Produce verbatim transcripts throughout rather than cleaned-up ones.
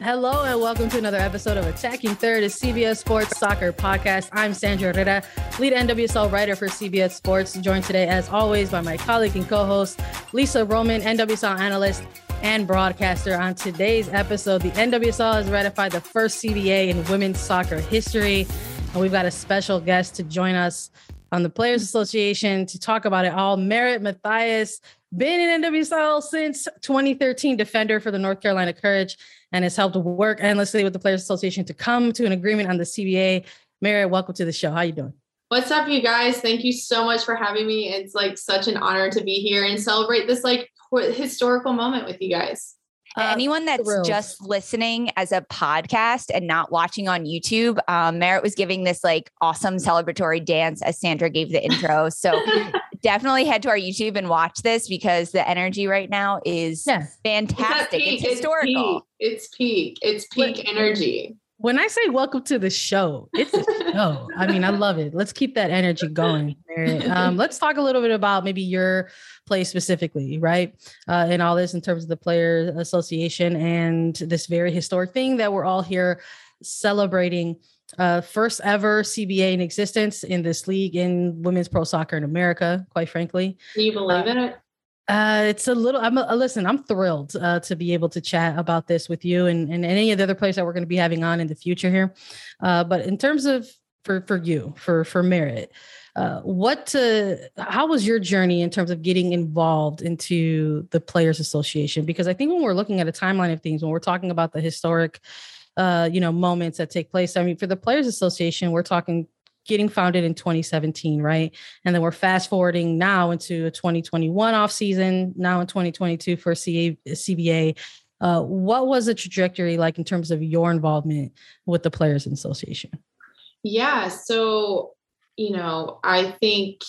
Hello and welcome to another episode of Attacking Third, a C B S Sports soccer podcast. I'm Sandra Herrera, lead N W S L writer for C B S Sports, joined today, as always, by my colleague and co-host, Lisa Roman, N W S L analyst and broadcaster. On today's episode, the N W S L has ratified the first C B A in women's soccer history, and we've got a special guest to join us on the Players Association to talk about it all. Merritt Mathias, been in N W S L since twenty thirteen, defender for the North Carolina Courage, and has helped work endlessly with the Players Association to come to an agreement on the C B A. Merritt, welcome to the show. How you doing? What's up, you guys? Thank you so much for having me. It's like such an honor to be here and celebrate this like historical moment with you guys. Uh, Anyone that's thrilled. Just listening as a podcast and not watching on YouTube, um, Merritt was giving this like awesome celebratory dance as Sandra gave the intro. So definitely head to our YouTube and watch this because the energy right now is yeah. fantastic. It's, it's historical. It's peak. It's peak, it's peak when, energy. When I say welcome to the show, it's a show. I mean, I love it. Let's keep that energy going, Merritt. Um, let's talk a little bit about maybe your play specifically, right? Uh, in all this in terms of the Players Association and this very historic thing that we're all here celebrating. Uh, first ever C B A in existence in this league in women's pro soccer in America, quite frankly. Can you believe uh, it? Uh, it's a little, I'm a, listen, I'm thrilled uh, to be able to chat about this with you and, and any of the other players that we're going to be having on in the future here. Uh, but in terms of for, for you, for, for Merritt, uh, what, to, how was your journey in terms of getting involved into the Players Association? Because I think when we're looking at a timeline of things, when we're talking about the historic Uh, you know, moments that take place. I mean, for the Players Association, we're talking getting founded in twenty seventeen, right? And then we're fast forwarding now into a twenty twenty-one off season, now in twenty twenty-two for C B A. Uh, what was the trajectory like in terms of your involvement with the Players Association? Yeah. So, you know, I think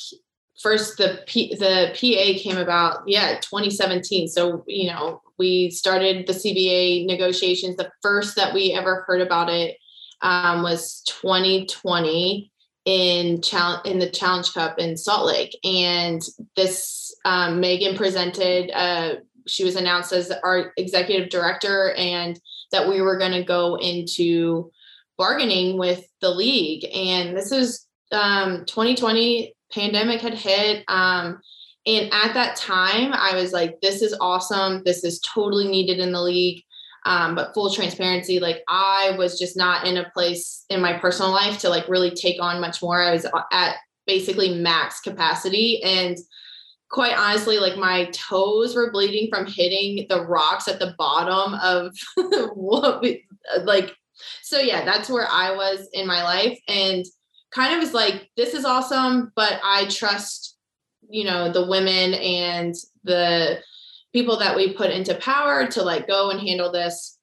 first the P- the P A came about, yeah, twenty seventeen. So, you know, we started the C B A negotiations. The first that we ever heard about it um, was twenty twenty in, chal- in the Challenge Cup in Salt Lake. And this um, Meghann presented, uh, she was announced as our executive director and that we were going to go into bargaining with the league. And this is um, twenty twenty, pandemic had hit. Um, And at that time, I was like, this is awesome. This is totally needed in the league. Um, but full transparency, like I was just not in a place in my personal life to like really take on much more. I was at basically max capacity. And quite honestly, like my toes were bleeding from hitting the rocks at the bottom of what we, like, so yeah, that's where I was in my life. And kind of was like, this is awesome, but I trust you know, the women and the people that we put into power to like go and handle this.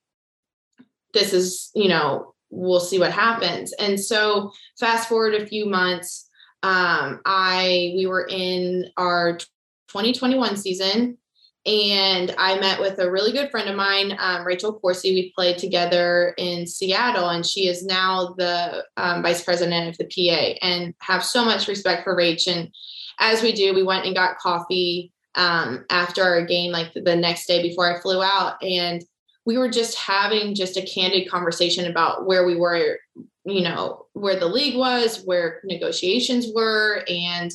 This is, you know, we'll see what happens. And so fast forward a few months, um, I, we were in our twenty twenty-one season and I met with a really good friend of mine, um, Rachel Corsi. We played together in Seattle and she is now the um, vice president of the P A and have so much respect for Rach. And as we do, we went and got coffee um, after our game, like the next day before I flew out. And we were just having just a candid conversation about where we were, you know, where the league was, where negotiations were. And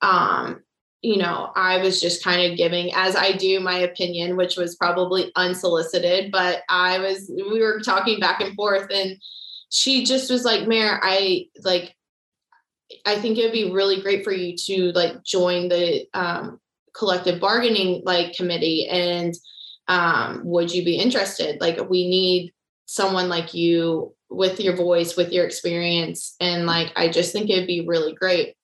um, you know, I was just kind of giving, as I do, my opinion, which was probably unsolicited, but I was, we were talking back and forth, and she just was like, Mayor, I like, I think it'd be really great for you to like join the um, collective bargaining like committee. And um, would you be interested? Like, we need someone like you with your voice, with your experience. And like, I just think it'd be really great.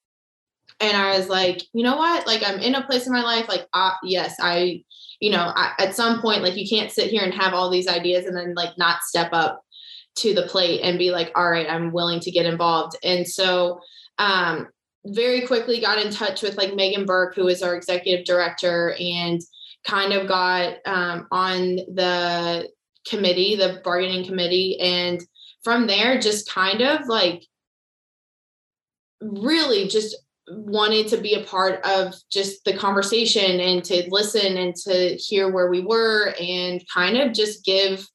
And I was like, you know what? Like, I'm in a place in my life. Like, uh, yes, I, you know, I, at some point, like, you can't sit here and have all these ideas and then like not step up to the plate and be like, all right, I'm willing to get involved. And so um, very quickly got in touch with like Meghann Burke, who is our executive director, and kind of got um, on the committee, the bargaining committee. And from there, just kind of like really just wanted to be a part of just the conversation and to listen and to hear where we were and kind of just give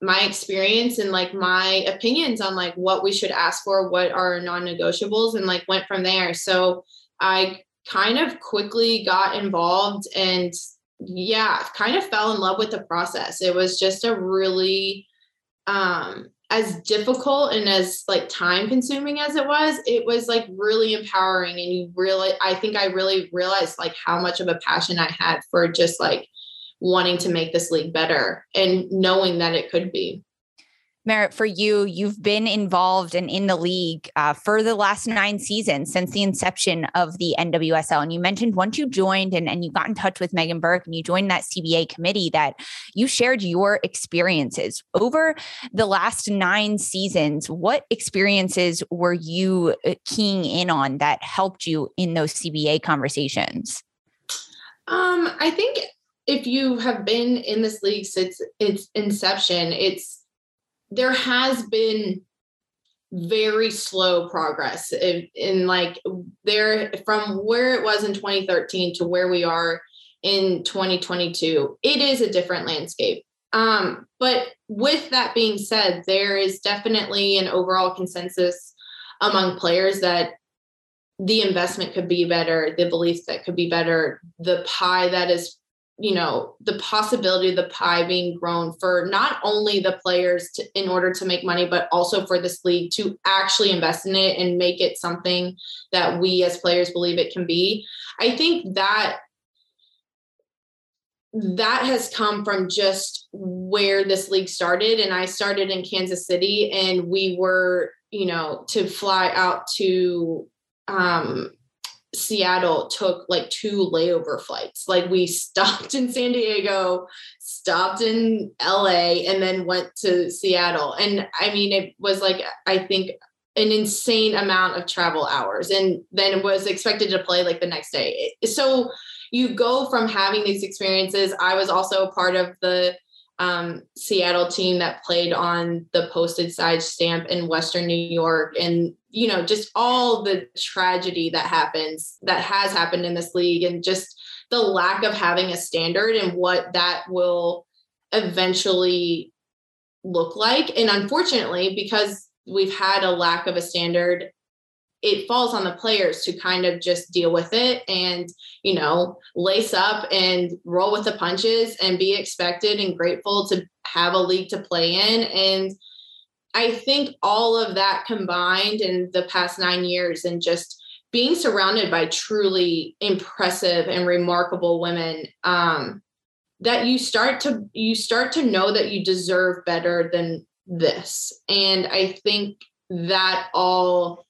my experience and like my opinions on like what we should ask for, what are non-negotiables, and like went from there. So I kind of quickly got involved and yeah, kind of fell in love with the process. It was just a really, um, as difficult and as like time consuming as it was, it was like really empowering. And you really, I think I really realized like how much of a passion I had for just like wanting to make this league better and knowing that it could be. Merritt, for you, you've been involved and in the league uh, for the last nine seasons since the inception of the N W S L. And you mentioned once you joined and, and you got in touch with Meghann Burke and you joined that C B A committee that you shared your experiences over the last nine seasons. What experiences were you keying in on that helped you in those C B A conversations? Um, I think if you have been in this league since its inception, it's, there has been very slow progress in, in like there from where it was in twenty thirteen to where we are in twenty twenty-two, it is a different landscape. Um, but with that being said, there is definitely an overall consensus among players that the investment could be better, the beliefs that could be better, the pie that is, you know, the possibility of the pie being grown for not only the players to, in order to make money, but also for this league to actually invest in it and make it something that we as players believe it can be. I think that that has come from just where this league started. And I started in Kansas City, and we were, you know, to fly out to, um, Seattle took like two layover flights. Like, we stopped in San Diego, stopped in L A, and then went to Seattle. And I mean, it was like, I think an insane amount of travel hours, and then was expected to play like the next day. So you go from having these experiences. I was also part of the um, Seattle team that played on the postage side stamp in Western New York, and, you know, just all the tragedy that happens, that has happened in this league, and just the lack of having a standard and what that will eventually look like. And unfortunately, because we've had a lack of a standard, it falls on the players to kind of just deal with it and, you know, lace up and roll with the punches and be expected and grateful to have a league to play in. And I think all of that combined in the past nine years and just being surrounded by truly impressive and remarkable women, um, that you start to, you start to know that you deserve better than this. And I think that all,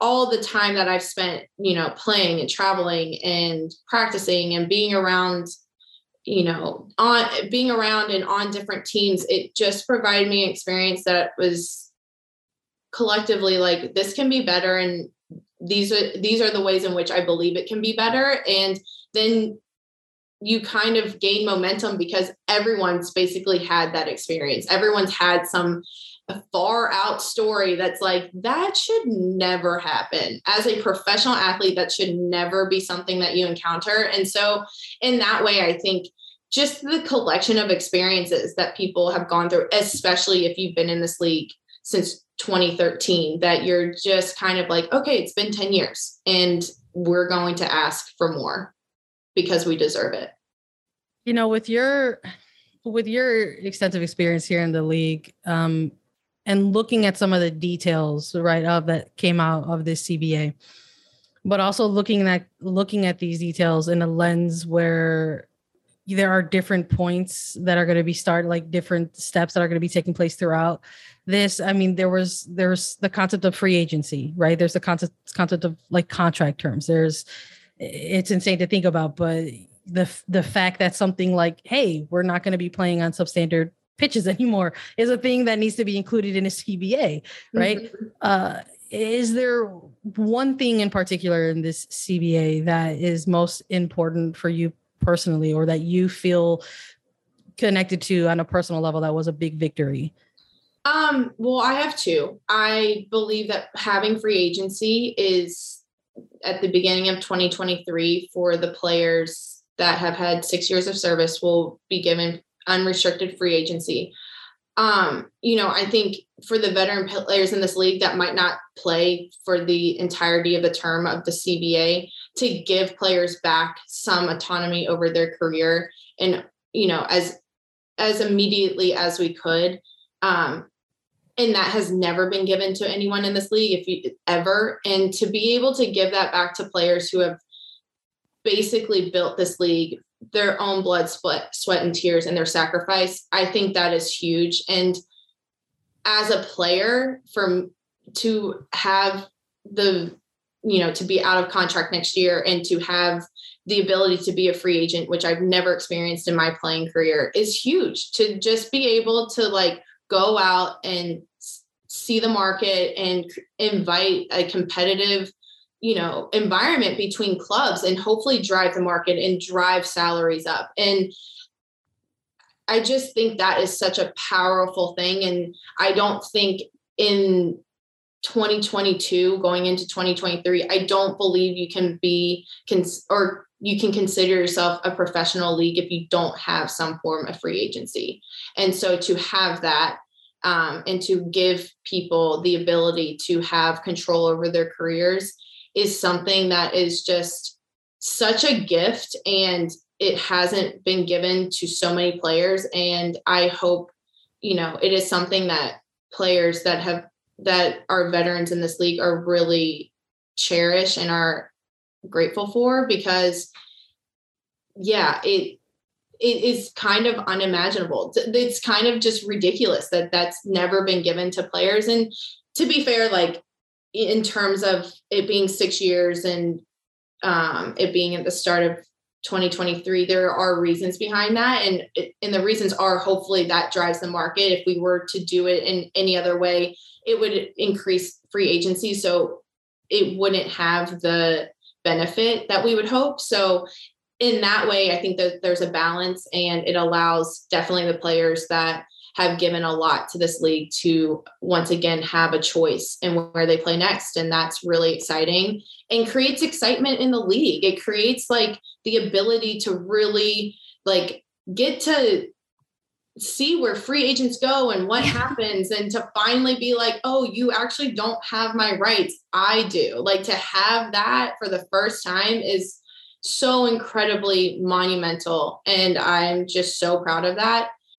all the time that I've spent, you know, playing and traveling and practicing and being around, you know, on being around and on different teams, it just provided me an experience that was collectively like, this can be better. And these are, these are the ways in which I believe it can be better. And then you kind of gain momentum because everyone's basically had that experience. Everyone's had some a far out story that's like, that should never happen. As a professional athlete, that should never be something that you encounter. And so in that way, I think just the collection of experiences that people have gone through, especially if you've been in this league since twenty thirteen, that you're just kind of like, okay, it's been ten years and we're going to ask for more because we deserve it. You know, with your with your extensive experience here in the league, um, and looking at some of the details, right, of that came out of this C B A, but also looking at looking at these details in a lens where there are different points that are going to be started, like different steps that are going to be taking place throughout this. I mean, there was, there's the concept of free agency, right? There's the concept, concept of like contract terms. There's, it's insane to think about, but the, the fact that something like, hey, we're not going to be playing on substandard pitches anymore is a thing that needs to be included in a C B A, right? Mm-hmm. Uh, is there one thing in particular in this C B A that is most important for you personally, or that you feel connected to on a personal level that was a big victory? Um, well, I have two. I believe that having free agency is at the beginning of twenty twenty-three for the players that have had six years of service will be given unrestricted free agency. Um, you know, I think for the veteran players in this league that might not play for the entirety of the term of the C B A, to give players back some autonomy over their career. And, you know, as, as immediately as we could, um, and that has never been given to anyone in this league, if you ever, and to be able to give that back to players who have basically built this league, their own blood, sweat, sweat, and tears, and their sacrifice, I think that is huge. And as a player, from to have the, you know, to be out of contract next year and to have the ability to be a free agent, which I've never experienced in my playing career, is huge. To just be able to like go out and see the market and invite a competitive, you know, environment between clubs and hopefully drive the market and drive salaries up. And I just think that is such a powerful thing. And I don't think in twenty twenty-two going into twenty twenty-three, I don't believe you can be cons- or you can consider yourself a professional league if you don't have some form of free agency. And so to have that, um, and to give people the ability to have control over their careers is something that is just such a gift, and it hasn't been given to so many players. And I hope, you know, it is something that players that have that our veterans in this league are really cherish and are grateful for, because yeah, it, it is kind of unimaginable. It's kind of just ridiculous that that's never been given to players. And to be fair, like in terms of it being six years and um, it being at the start of twenty twenty-three, there are reasons behind that. And, and the reasons are hopefully that drives the market. If we were to do it in any other way, it would increase free agency. So it wouldn't have the benefit that we would hope. So in that way, I think that there's a balance, and it allows definitely the players that have given a lot to this league to once again have a choice in where they play next. And that's really exciting and creates excitement in the league. It creates like the ability to really like get to see where free agents go and what happens, and to finally be like, oh, you actually don't have my rights. I do. Like, to have that for the first time is so incredibly monumental. And I'm just so proud of that.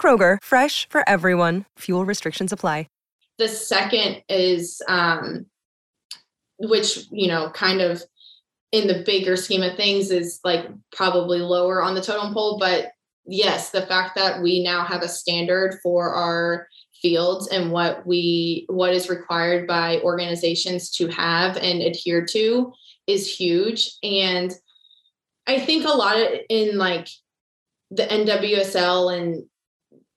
Kroger, fresh for everyone. Fuel restrictions apply. The second is, um, which, you know, kind of in the bigger scheme of things is like probably lower on the totem pole. But yes, the fact that we now have a standard for our fields and what we, what is required by organizations to have and adhere to is huge. And I think a lot of in like the N W S L and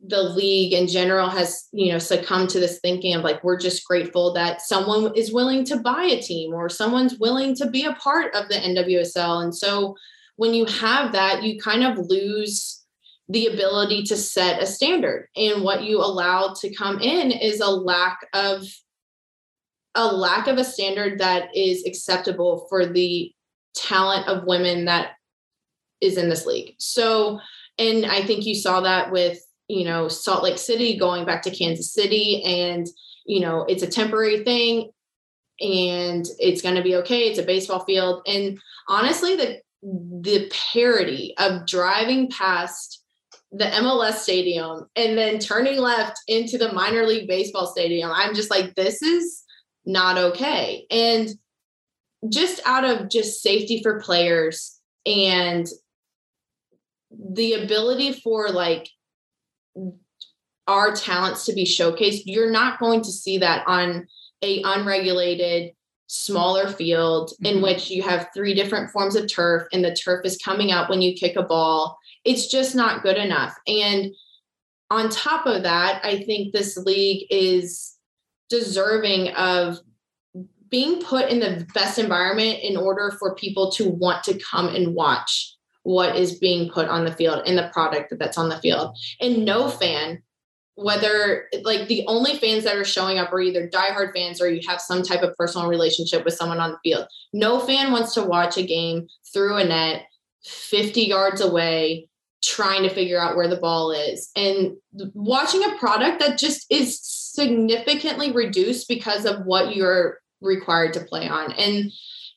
the league in general has, you know, succumbed to this thinking of like, we're just grateful that someone is willing to buy a team or someone's willing to be a part of the N W S L. And so when you have that, you kind of lose the ability to set a standard. And what you allow to come in is a lack of a lack of a standard that is acceptable for the talent of women that is in this league. So, and I think you saw that with, you know, Salt Lake City going back to Kansas City, and, you know, it's a temporary thing and it's going to be okay. It's a baseball field. And honestly, the, the parody of driving past the M L S stadium and then turning left into the minor league baseball stadium, I'm just like, this is not okay. And just out of just safety for players and the ability for like our talents to be showcased, you're not going to see that on a unregulated smaller field mm-hmm. in which you have three different forms of turf and the turf is coming up when you kick a ball. It's just not good enough. And on top of that, I think this league is deserving of being put in the best environment in order for people to want to come and watch what is being put on the field and the product that's on the field. And no fan, whether like the only fans that are showing up are either diehard fans or you have some type of personal relationship with someone on the field. No fan wants to watch a game through a net fifty yards away, trying to figure out where the ball is and watching a product that just is significantly reduced because of what you're required to play on. And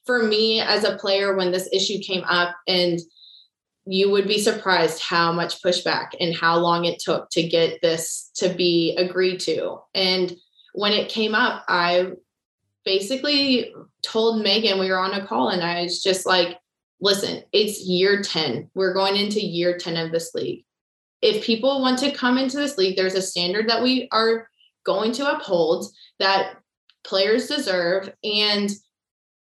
for me as a player, when this issue came up, and you would be surprised how much pushback and how long it took to get this to be agreed to. And when it came up, I basically told Meghann, we were on a call, and I was just like, listen, it's year ten. We're going into year ten of this league. If people want to come into this league, there's a standard that we are going to uphold that players deserve. And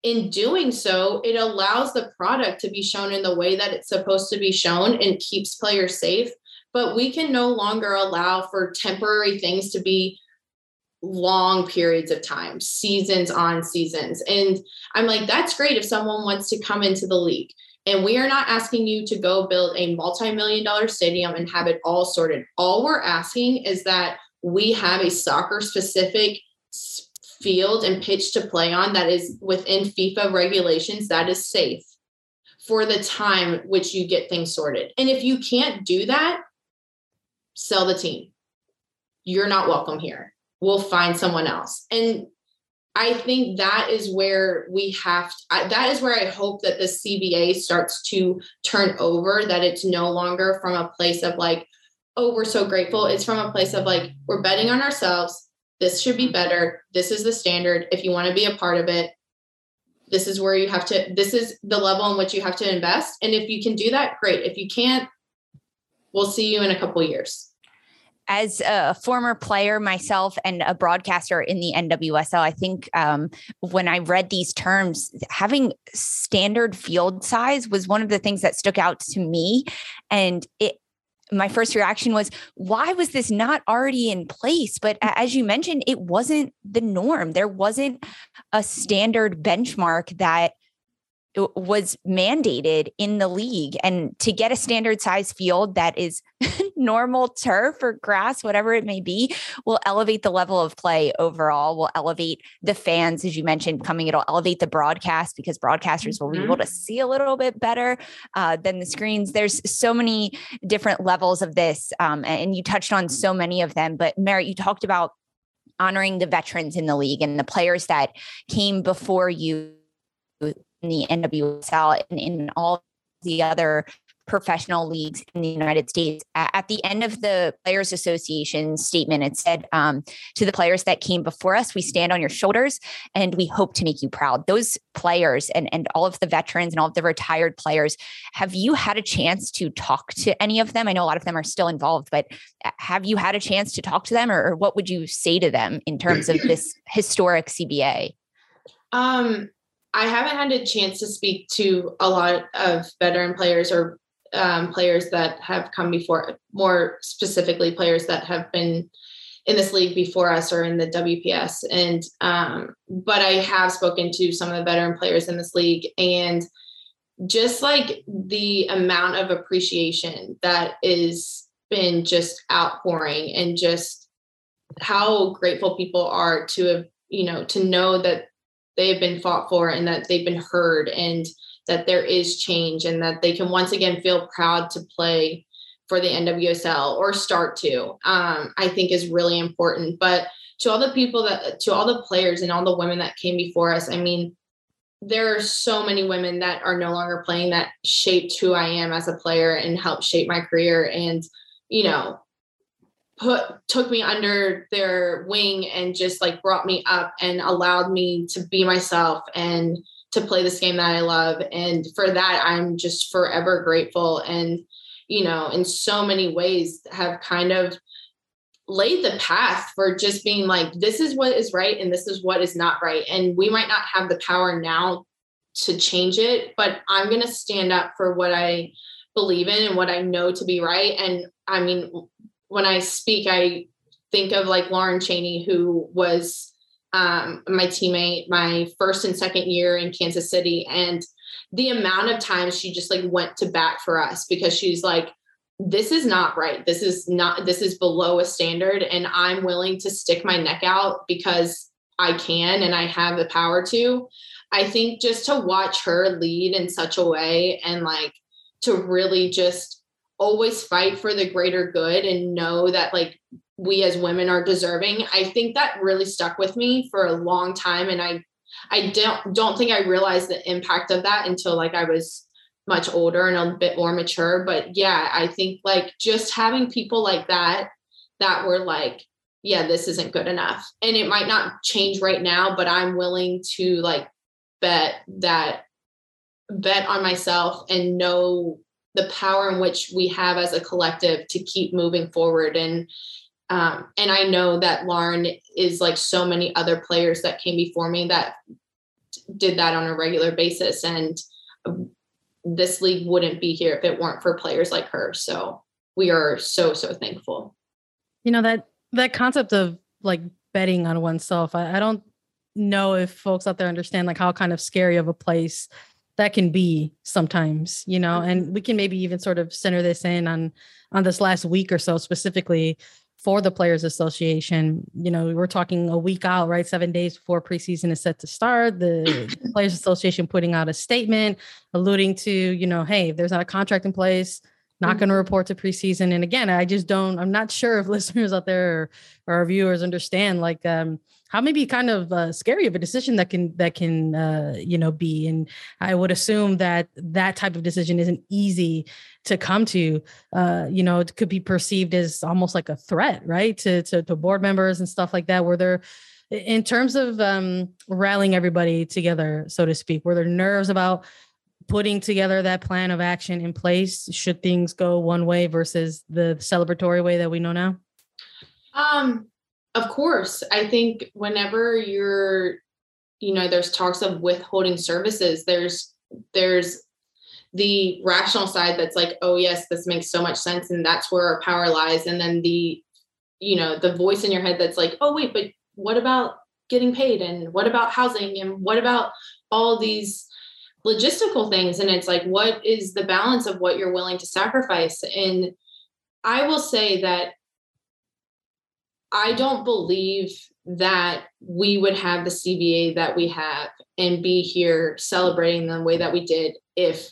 in doing so, it allows the product to be shown in the way that it's supposed to be shown and keeps players safe. But we can no longer allow for temporary things to be long periods of time, seasons on seasons. And I'm like, that's great if someone wants to come into the league. And we are not asking you to go build a multi-million dollar stadium and have it all sorted. All we're asking is that we have a soccer specific field and pitch to play on that is within FIFA regulations that is safe for the time which you get things sorted. And if you can't do that, sell the team. You're not welcome here. We'll find someone else. And I think that is where we have, to, that is where I hope that the C B A starts to turn over, that it's no longer from a place of like, oh, we're so grateful. It's from a place of like, we're betting on ourselves. This should be better. This is the standard. If you want to be a part of it, this is where you have to, this is the level in which you have to invest. And if you can do that, great. If you can't, we'll see you in a couple of years. As a former player myself and a broadcaster in the N W S L, I think um, when I read these terms, having standard field size was one of the things that stuck out to me. And it, my first reaction was, why was this not already in place? But as you mentioned, it wasn't the norm. There wasn't a standard benchmark that was mandated in the league. And to get a standard size field that is normal turf or grass, whatever it may be, will elevate the level of play overall, will elevate the fans, as you mentioned, coming, it'll elevate the broadcast because broadcasters will be able to see a little bit better uh, than the screens. There's so many different levels of this. Um, and you touched on so many of them, but Merritt, you talked about honoring the veterans in the league and the players that came before you in the N W S L and in all the other professional leagues in the United States. At the end of the Players Association statement, it said, um, to the players that came before us, we stand on your shoulders and we hope to make you proud. Those players and, and all of the veterans and all of the retired players, have you had a chance to talk to any of them? I know a lot of them are still involved, but have you had a chance to talk to them, or, or what would you say to them in terms of this historic C B A? Um, I haven't had a chance to speak to a lot of veteran players or Um, players that have come before, more specifically players that have been in this league before us or in the W P S. And, um, but I have spoken to some of the veteran players in this league, and just like the amount of appreciation that is been just outpouring, and just how grateful people are to have, you know, to know that they have been fought for and that they've been heard, and that there is change, and that they can once again feel proud to play for the N W S L or start to, um, I think is really important. But to all the people that, to all the players and all the women that came before us, I mean, there are so many women that are no longer playing that shaped who I am as a player and helped shape my career, and, you know, put, took me under their wing and just like brought me up and allowed me to be myself and to play this game that I love. And for that, I'm just forever grateful. And, you know, in so many ways have kind of laid the path for just being like, this is what is right, and this is what is not right. And we might not have the power now to change it, but I'm going to stand up for what I believe in and what I know to be right. And I mean, when I speak, I think of like Lauren Cheney, who was, Um, my teammate, my first and second year in Kansas City. And the amount of times she just like went to bat for us, because she's like, this is not right. This is not, this is below a standard. And I'm willing to stick my neck out because I can, and I have the power to. I think just to watch her lead in such a way, and like to really just always fight for the greater good and know that like we as women are deserving. I think that really stuck with me for a long time. And I, I don't, don't think I realized the impact of that until like I was much older and a bit more mature. But yeah, I think like just having people like that, that were like, yeah, this isn't good enough. And it might not change right now, but I'm willing to like bet that bet on myself and know the power in which we have as a collective to keep moving forward. And, Um, and I know that Lauren is like so many other players that came before me that did that on a regular basis. And this league wouldn't be here if it weren't for players like her. So we are so, so thankful. You know, that, that concept of like betting on oneself, I, I don't know if folks out there understand like how kind of scary of a place that can be sometimes, you know, and we can maybe even sort of center this in on, on this last week or so specifically for the Players Association. You know, we're talking a week out, right? Seven days before preseason is set to start, the Players Association putting out a statement alluding to, you know, hey, if there's not a contract in place, not going to report to preseason. And again, I just don't, I'm not sure if listeners out there or, or our viewers understand like um, how maybe kind of uh, scary of a decision that can, that can, uh, you know, be. And I would assume that that type of decision isn't easy to come to. Uh, you know, it could be perceived as almost like a threat, right? To, to, to board members and stuff like that. Were there, in terms of um, rallying everybody together, so to speak, were there nerves about putting together that plan of action in place should things go one way versus the celebratory way that we know now? Um, of course. I think whenever you're, you know, there's talks of withholding services, there's, there's the rational side that's like, oh yes, this makes so much sense, and that's where our power lies. And then the, you know, the voice in your head that's like, oh wait, but what about getting paid? And what about housing? And what about all these logistical things? And it's like, what is the balance of what you're willing to sacrifice? And I will say that I don't believe that we would have the C B A that we have and be here celebrating the way that we did if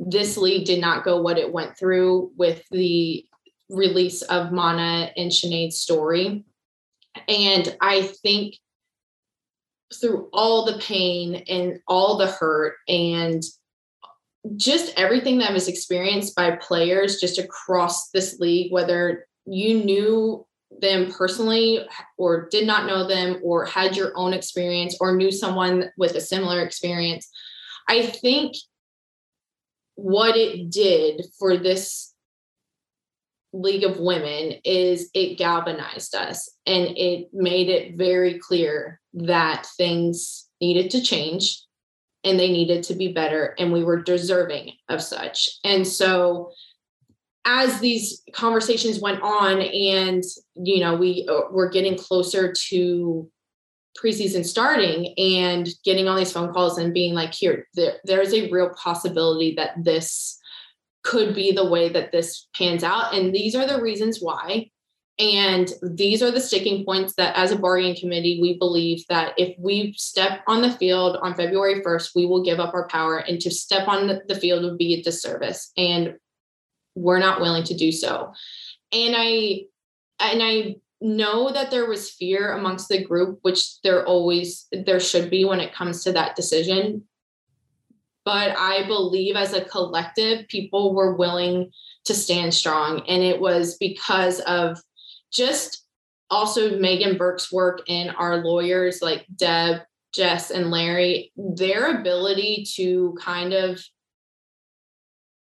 this league did not go what it went through with the release of Mana and Sinead's story. And I think through all the pain and all the hurt and just everything that was experienced by players just across this league, whether you knew them personally or did not know them or had your own experience or knew someone with a similar experience. I think what it did for this league of women is it galvanized us, and it made it very clear that things needed to change and they needed to be better, and we were deserving of such. And so as these conversations went on and, you know, we were getting closer to preseason starting and getting all these phone calls and being like, here, there, there's a real possibility that this could be the way that this pans out. And these are the reasons why. And these are the sticking points that as a bargaining committee, we believe that if we step on the field on February first, we will give up our power, and to step on the field would be a disservice. And we're not willing to do so. And I, and I know that there was fear amongst the group, which there always, there should be when it comes to that decision. But I believe as a collective, people were willing to stand strong. And it was because of just also Meghann Burke's work and our lawyers like Deb, Jess, and Larry, their ability to kind of,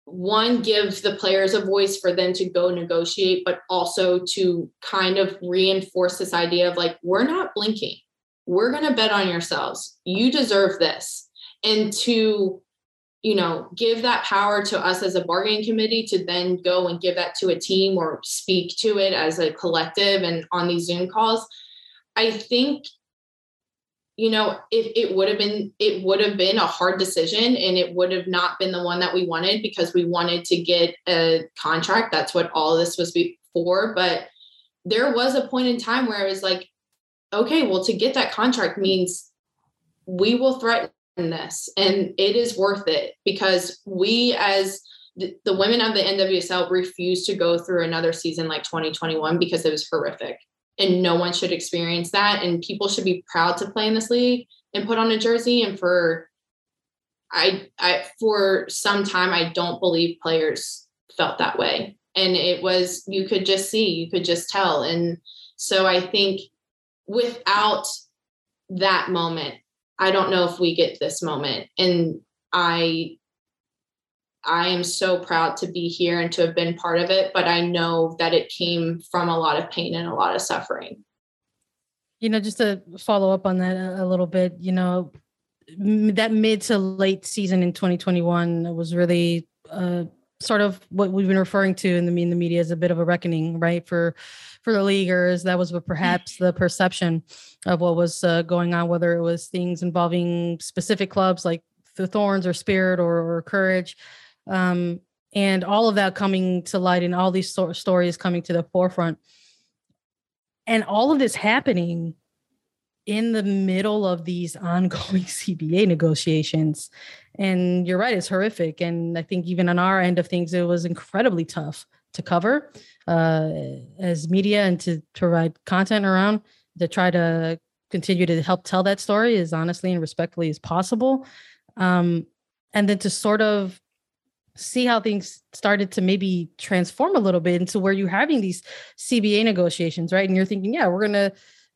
one, give the players a voice for them to go negotiate, but also to kind of reinforce this idea of like, we're not blinking. We're going to bet on yourselves. You deserve this. And to, you know, give that power to us as a bargaining committee to then go and give that to a team or speak to it as a collective and on these Zoom calls. I think, you know, it, it would have been, it would have been a hard decision, and it would have not been the one that we wanted, because we wanted to get a contract. That's what all this was before. But there was a point in time where I was like, okay, well, to get that contract means we will threaten this, and it is worth it, because we as the, the women of the N W S L refuse to go through another season like twenty twenty-one, because it was horrific and no one should experience that, and people should be proud to play in this league and put on a jersey. And for I I for some time I don't believe players felt that way, and it was, you could just see, you could just tell. And so I think without that moment, I don't know if we get this moment. And I, I am so proud to be here and to have been part of it, but I know that it came from a lot of pain and a lot of suffering. You know, just to follow up on that a little bit, you know, that mid to late season in twenty twenty-one was really uh, sort of what we've been referring to in the, in the media as a bit of a reckoning, right? For, for the leaguers, that was perhaps the perception of what was uh, going on, whether it was things involving specific clubs like the Thorns or Spirit or, or Courage. Um, and all of that coming to light, and all these so- stories coming to the forefront, and all of this happening in the middle of these ongoing C B A negotiations. And you're right, it's horrific. And I think even on our end of things, it was incredibly tough to cover uh, as media, and to, to provide content around, to try to continue to help tell that story as honestly and respectfully as possible. Um, and then to sort of see how things started to maybe transform a little bit into where you're having these C B A negotiations, right? And you're thinking, yeah, we're going to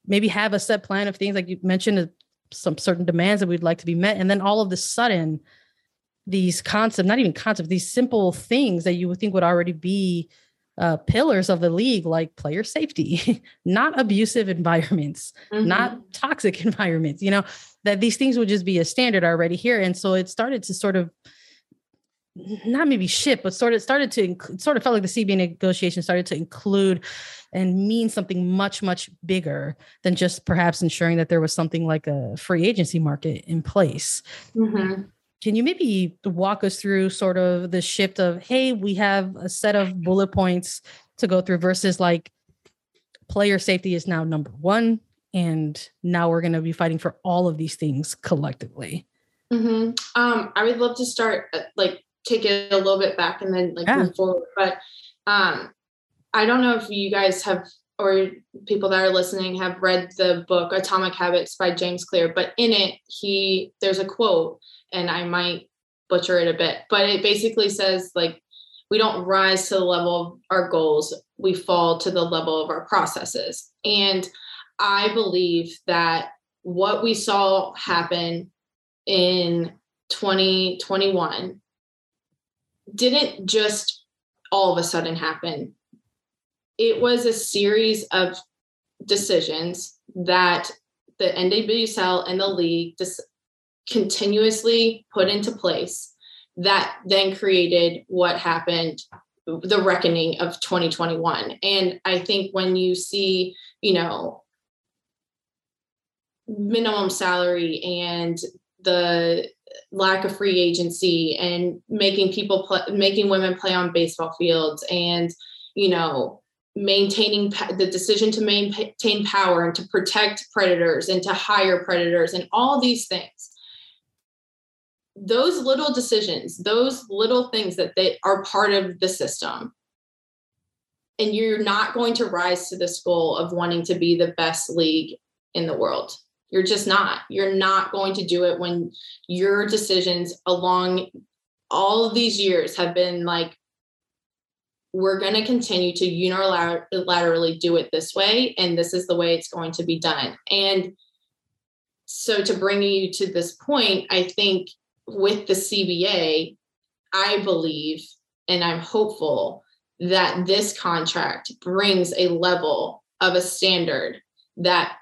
maybe have a set plan of things, like you mentioned, uh, some certain demands that we'd like to be met. And then all of a sudden, these concepts, not even concepts, these simple things that you would think would already be uh, pillars of the league, like player safety, not abusive environments, mm-hmm. not toxic environments, you know, that these things would just be a standard already here. And so it started to sort of, not maybe shit, but sort of started to sort of felt like the C B A negotiation started to include and mean something much, much bigger than just perhaps ensuring that there was something like a free agency market in place. Mm-hmm. Can you maybe walk us through sort of the shift of, hey, we have a set of bullet points to go through versus like player safety is now number one, and now we're going to be fighting for all of these things collectively? Mm-hmm. Um, I would love to start at, like, take it a little bit back and then like yeah. move forward. But um, I don't know if you guys have, or people that are listening have read the book Atomic Habits by James Clear, but in it, he, there's a quote, and I might butcher it a bit, but it basically says like, we don't rise to the level of our goals. We fall to the level of our processes. And I believe that what we saw happen in twenty twenty-one didn't just all of a sudden happen. It was a series of decisions that the N W S L and the league just continuously put into place that then created what happened, the reckoning of twenty twenty-one. And I think when you see, you know, minimum salary and the lack of free agency and making people, play, making women play on baseball fields and, you know, maintaining the decision to maintain power and to protect predators and to hire predators and all these things. Those little decisions, those little things that they are part of the system. And you're not going to rise to this goal of wanting to be the best league in the world. You're just not. You're not going to do it when your decisions along all of these years have been like, we're going to continue to unilaterally do it this way, and this is the way it's going to be done. And so to bring you to this point, I think with the C B A, I believe, and I'm hopeful that this contract brings a level of a standard that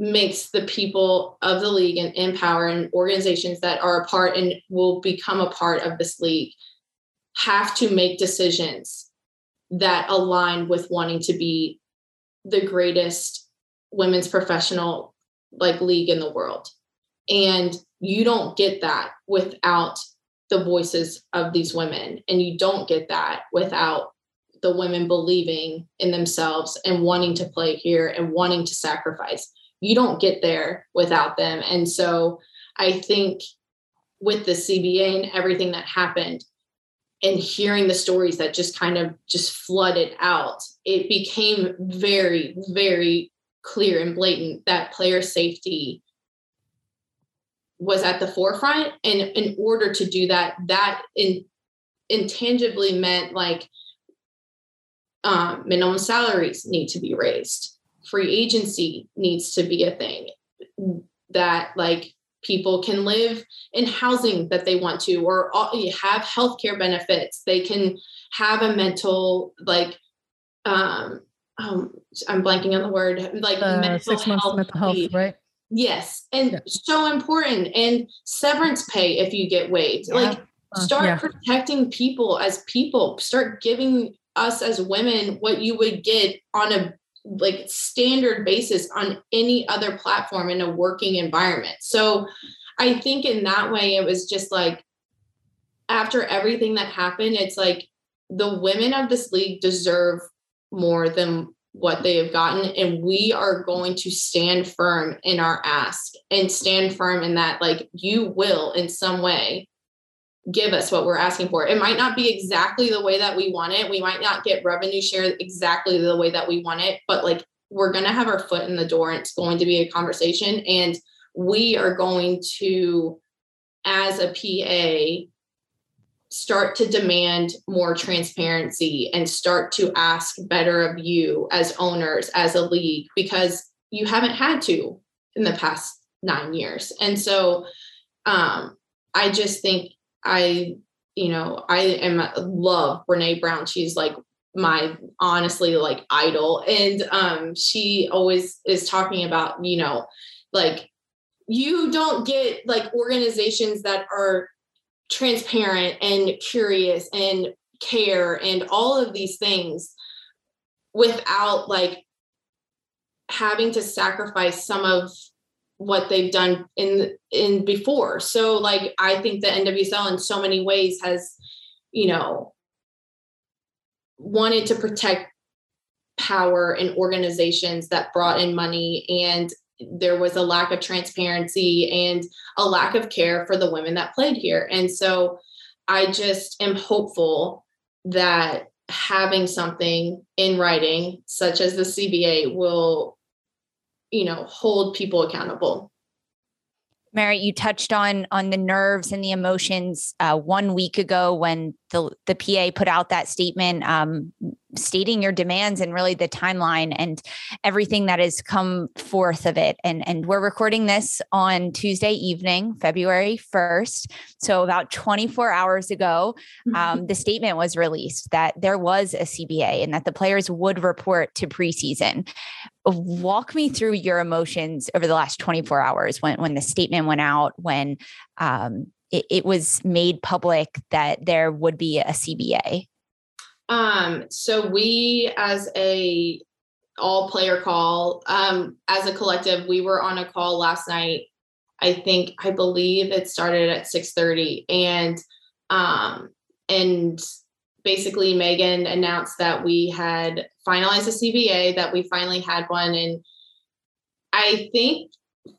makes the people of the league and empower and organizations that are a part and will become a part of this league have to make decisions that align with wanting to be the greatest women's professional like league in the world. And you don't get that without the voices of these women. And you don't get that without the women believing in themselves and wanting to play here and wanting to sacrifice. You don't get there without them. And so I think with the C B A and everything that happened and hearing the stories that just kind of just flooded out, it became very, very clear and blatant that player safety was at the forefront. And in order to do that, that in, intangibly meant like um, minimum salaries need to be raised. Free agency needs to be a thing that like people can live in housing that they want to, or have healthcare benefits. They can have a mental, like, um, um I'm blanking on the word, like uh, mental, six health, months mental health, right? Yes. And yeah. So important. And severance pay if you get waived, yeah. like uh, start yeah. protecting people as people, start giving us as women what you would get on a like standard basis on any other platform in a working environment. So I think in that way, it was just like, after everything that happened, it's like the women of this league deserve more than what they have gotten. And we are going to stand firm in our ask and stand firm in that, like, you will in some way give us what we're asking for. It might not be exactly the way that we want it. We might not get revenue share exactly the way that we want it, but like, we're going to have our foot in the door and it's going to be a conversation. And we are going to, as a P A, start to demand more transparency and start to ask better of you as owners, as a league, because you haven't had to in the past nine years. And so um, I just think I, you know, I am love Brene Brown. She's like my, honestly, like idol. And um, she always is talking about, you know, like you don't get like organizations that are transparent and curious and care and all of these things without like having to sacrifice some of what they've done in, in before. So like, I think the N W S L in so many ways has, you know, wanted to protect power in organizations that brought in money, and there was a lack of transparency and a lack of care for the women that played here. And so I just am hopeful that having something in writing, such as the C B A, will, you know, hold people accountable. Merritt, you touched on on the nerves and the emotions uh, one week ago when the the P A put out that statement um, stating your demands and really the timeline and everything that has come forth of it. And, and we're recording this on Tuesday evening, February first. So about twenty-four hours ago, um, the statement was released that there was a C B A and that the players would report to preseason. Walk me through your emotions over the last twenty-four hours when, when the statement went out, when um, it, it was made public that there would be a C B A. Um, so we, as a all player call, um, as a collective, we were on a call last night. I think, I believe it started at six thirty, and, um, and basically Meghann announced that we had finalized a C B A, that we finally had one. And I think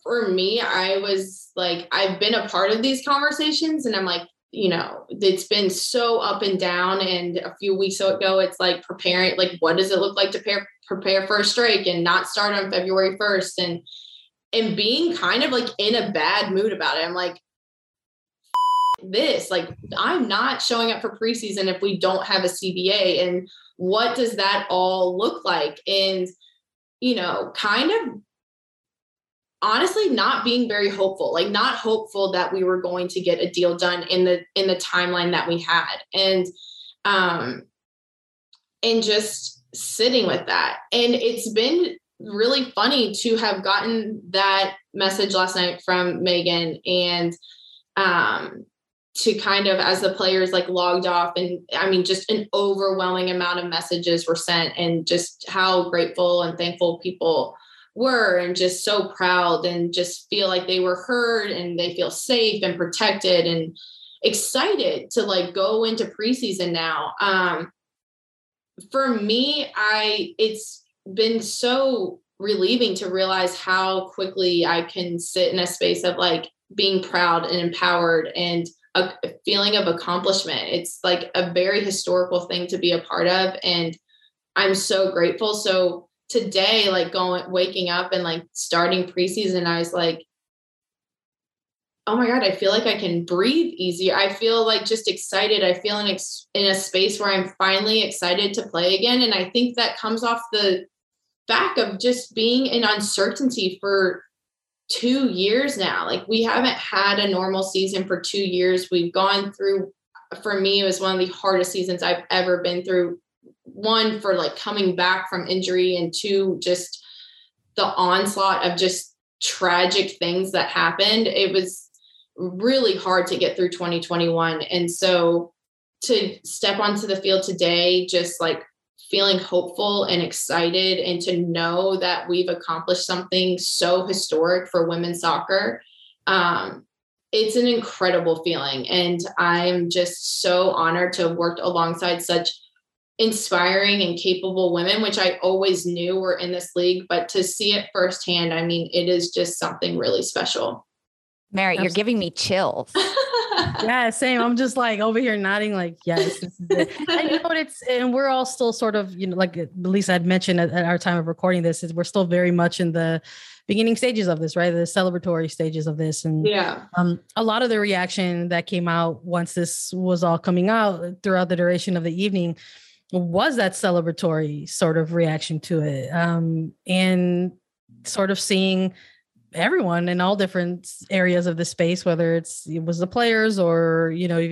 for me, I was like, I've been a part of these conversations, and I'm like, you know, it's been so up and down. And a few weeks ago, it's like preparing, like, what does it look like to prepare, prepare for a strike and not start on February first, and, and being kind of like in a bad mood about it. I'm like, this, like, I'm not showing up for preseason if we don't have a C B A, and what does that all look like? And, you know, kind of honestly not being very hopeful, like not hopeful that we were going to get a deal done in the, in the timeline that we had. And, um, and just sitting with that. And it's been really funny to have gotten that message last night from Meghann, and, um, to kind of, as the players like logged off, and I mean, just an overwhelming amount of messages were sent, and just how grateful and thankful people were, and just so proud, and just feel like they were heard, and they feel safe and protected and excited to like go into preseason now. Um, for me, I, it's been so relieving to realize how quickly I can sit in a space of like being proud and empowered and a feeling of accomplishment. It's like a very historical thing to be a part of, and I'm so grateful. So today, like going, waking up and like starting preseason, I was like, oh my God, I feel like I can breathe easier. I feel like just excited. I feel in, ex- in a space where I'm finally excited to play again. And I think that comes off the back of just being in uncertainty for two years now. Like we haven't had a normal season for two years. We've gone through, for me, it was one of the hardest seasons I've ever been through. One, for like coming back from injury, and two, just the onslaught of just tragic things that happened. It was really hard to get through twenty twenty-one. And so to step onto the field today, just like feeling hopeful and excited, and to know that we've accomplished something so historic for women's soccer. Um, it's an incredible feeling. And I'm just so honored to have worked alongside such inspiring and capable women, which I always knew were in this league, but to see it firsthand, I mean, it is just something really special. Merritt, you're giving me chills. Yeah, same. I'm just like over here nodding like, yes, this is it. And you know what, it's, and we're all still sort of, you know, like Lisa had mentioned at, at our time of recording this, is we're still very much in the beginning stages of this, right? The celebratory stages of this. And yeah, um, a lot of the reaction that came out once this was all coming out throughout the duration of the evening was that celebratory sort of reaction to it. Um, and sort of seeing everyone in all different areas of the space, whether it's, it was the players or, you know,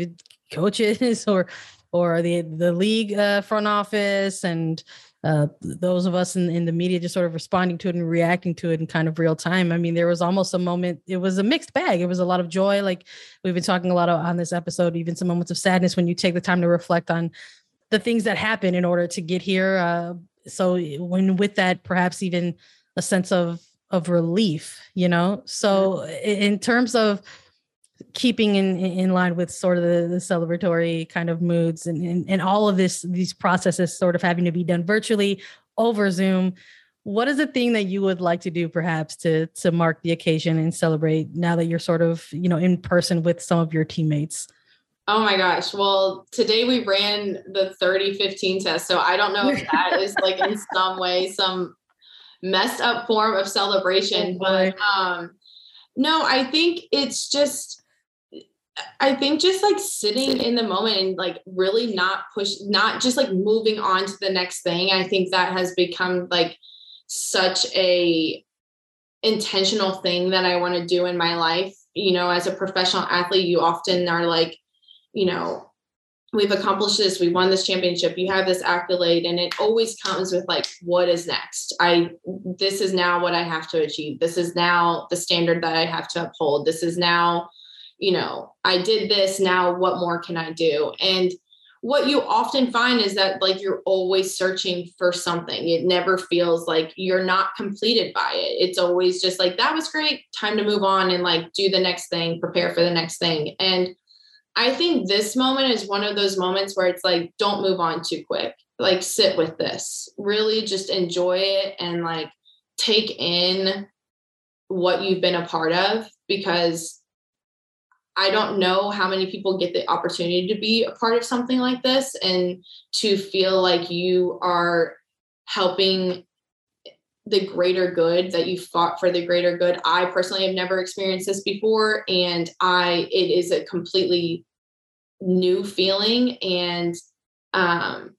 coaches or, or the, the league uh, front office, and uh, those of us in, in the media just sort of responding to it and reacting to it in kind of real time. I mean, there was almost a moment, it was a mixed bag. It was a lot of joy. Like we've been talking a lot of, on this episode, even some moments of sadness when you take the time to reflect on the things that happen in order to get here. Uh, so when with that, perhaps even a sense of, of relief, you know? So in terms of keeping in, in line with sort of the, the celebratory kind of moods, and, and, and all of this, these processes sort of having to be done virtually over Zoom, what is the thing that you would like to do perhaps to, to mark the occasion and celebrate now that you're sort of, you know, in person with some of your teammates? Oh my gosh. Well, today we ran the thirty fifteen test. So I don't know if that is like in some way, some messed up form of celebration, but, um, No, I think it's just, I think just like sitting in the moment and like really not push, not just like moving on to the next thing. I think that has become like such a intentional thing that I want to do in my life. You know, as a professional athlete, you often are like, you know, we've accomplished this, we won this championship, you have this accolade, and it always comes with like, what is next? I, this is now what I have to achieve. This is now the standard that I have to uphold. This is now, you know, I did this, now what more can I do? And what you often find is that like, you're always searching for something. It never feels like you're not completed by it. It's always just like, that was great, time to move on and like do the next thing, prepare for the next thing. And I think this moment is one of those moments where it's like, don't move on too quick. Like sit with this, really just enjoy it and like take in what you've been a part of, because I don't know how many people get the opportunity to be a part of something like this and to feel like you are helping the greater good, that you fought for the greater good. I personally have never experienced this before, and I, it is a completely new feeling. And um,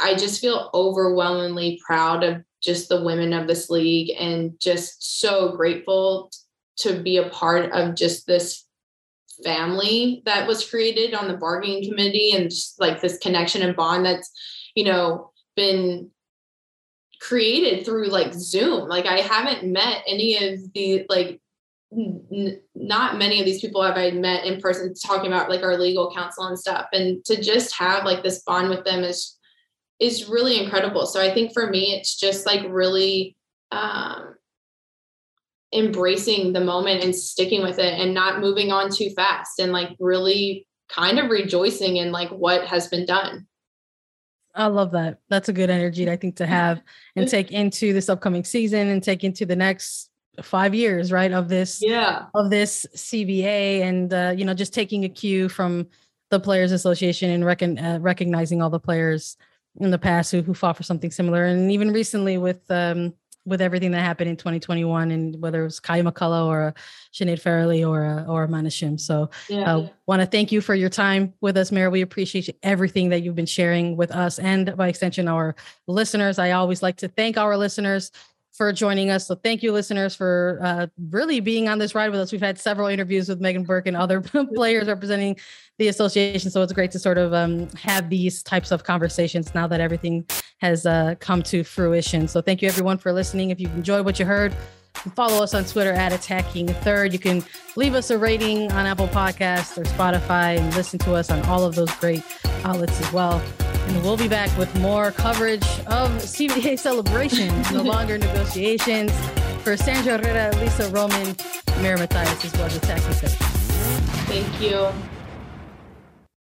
I just feel overwhelmingly proud of just the women of this league and just so grateful to be a part of just this family that was created on the bargaining committee, and just like this connection and bond that's, you know, been created through like Zoom. Like I haven't met any of the, like n- not many of these people have I met in person, talking about like our legal counsel and stuff. And to just have like this bond with them is, is really incredible. So I think for me, it's just like really, um, embracing the moment and sticking with it and not moving on too fast, and like really kind of rejoicing in like what has been done. I love that. That's a good energy, I think, to have and take into this upcoming season and take into the next five years, right? Of this, yeah, of this C B A, and, uh, you know, just taking a cue from the Players Association and recon- uh, recognizing all the players in the past who, who fought for something similar. And even recently with, um, with everything that happened in twenty twenty-one, and whether it was Kai McCullough or a Sinead Farrelly or a, or a Manishim. So I yeah. uh, want to thank you for your time with us, Merritt. We appreciate everything that you've been sharing with us, and by extension, our listeners. I always like to thank our listeners for joining us. So thank you, listeners, for uh, really being on this ride with us. We've had several interviews with Meghann Burke and other players representing the association. So it's great to sort of um, have these types of conversations now that everything has uh, come to fruition. So thank you, everyone, for listening. If you've enjoyed what you heard, follow us on Twitter at Attacking Third. You can leave us a rating on Apple Podcasts or Spotify, and listen to us on all of those great outlets as well. And we'll be back with more coverage of C B A celebrations, no longer negotiations. For Sandra Herrera, Lisa Roman, Merritt Mathias, as well as Attacking Third. Thank you.